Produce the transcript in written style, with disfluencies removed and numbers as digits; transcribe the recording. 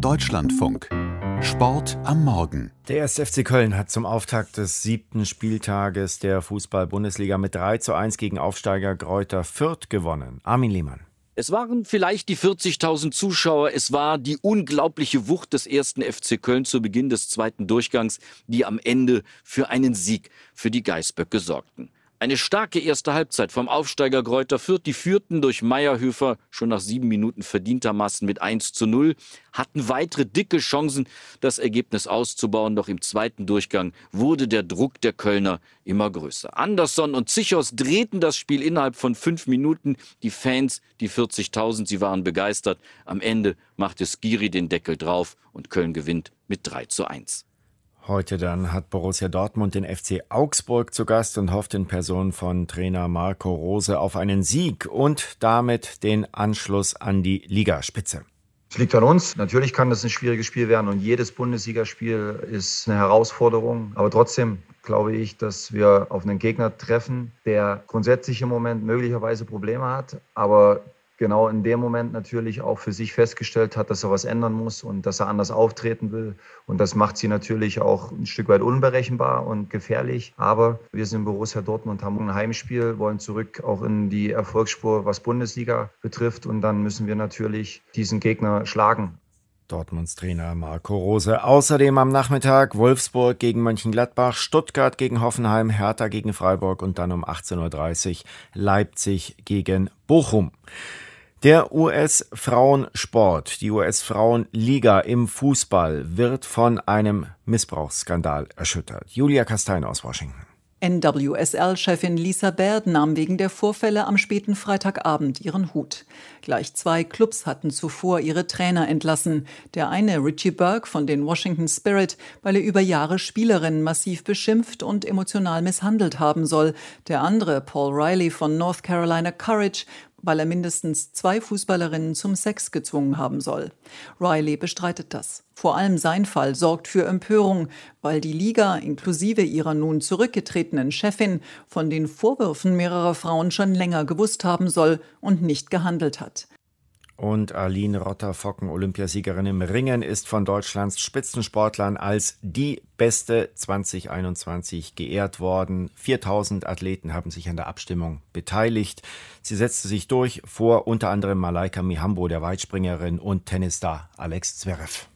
Deutschlandfunk. Sport am Morgen. Der 1. FC Köln hat zum Auftakt des 7. Spieltages der Fußball-Bundesliga mit 3:1 gegen Aufsteiger Greuther Fürth gewonnen. Armin Lehmann. Es waren vielleicht die 40.000 Zuschauer, es war die unglaubliche Wucht des 1. FC Köln zu Beginn des zweiten Durchgangs, die am Ende für einen Sieg für die Geißböcke sorgten. Eine starke erste Halbzeit vom Aufsteiger Greuther Fürth. Die führten durch Meierhöfer schon nach 7 Minuten verdientermaßen mit 1:0, hatten weitere dicke Chancen, das Ergebnis auszubauen. Doch im zweiten Durchgang wurde der Druck der Kölner immer größer. Andersson und Zichos drehten das Spiel innerhalb von 5 Minuten. Die Fans, die 40.000, sie waren begeistert. Am Ende machte Skiri den Deckel drauf und Köln gewinnt mit 3:1. Heute dann hat Borussia Dortmund den FC Augsburg zu Gast und hofft in Person von Trainer Marco Rose auf einen Sieg und damit den Anschluss an die Ligaspitze. Es liegt an uns. Natürlich kann das ein schwieriges Spiel werden und jedes Bundesligaspiel ist eine Herausforderung. Aber trotzdem glaube ich, dass wir auf einen Gegner treffen, der grundsätzlich im Moment möglicherweise Probleme hat, aber genau in dem Moment natürlich auch für sich festgestellt hat, dass er was ändern muss und dass er anders auftreten will. Und das macht sie natürlich auch ein Stück weit unberechenbar und gefährlich. Aber wir sind Borussia Dortmund, haben ein Heimspiel, wollen zurück auch in die Erfolgsspur, was Bundesliga betrifft. Und dann müssen wir natürlich diesen Gegner schlagen. Dortmunds Trainer Marco Rose. Außerdem am Nachmittag Wolfsburg gegen Mönchengladbach, Stuttgart gegen Hoffenheim, Hertha gegen Freiburg und dann um 18:30 Uhr Leipzig gegen Bochum. Der US-Frauensport, die US-Frauenliga im Fußball, wird von einem Missbrauchsskandal erschüttert. Julia Kastein aus Washington. NWSL-Chefin Lisa Baird nahm wegen der Vorfälle am späten Freitagabend ihren Hut. Gleich 2 Clubs hatten zuvor ihre Trainer entlassen. Der eine, Richie Burke von den Washington Spirit, weil er über Jahre Spielerinnen massiv beschimpft und emotional misshandelt haben soll. Der andere, Paul Riley von North Carolina Courage, weil er mindestens 2 Fußballerinnen zum Sex gezwungen haben soll. Riley bestreitet das. Vor allem sein Fall sorgt für Empörung, weil die Liga inklusive ihrer nun zurückgetretenen Chefin von den Vorwürfen mehrerer Frauen schon länger gewusst haben soll und nicht gehandelt hat. Und Aline Rotter-Focken, Olympiasiegerin im Ringen, ist von Deutschlands Spitzensportlern als die Beste 2021 geehrt worden. 4.000 Athleten haben sich an der Abstimmung beteiligt. Sie setzte sich durch vor unter anderem Malaika Mihambo, der Weitspringerin, und Tennisstar Alex Zverev.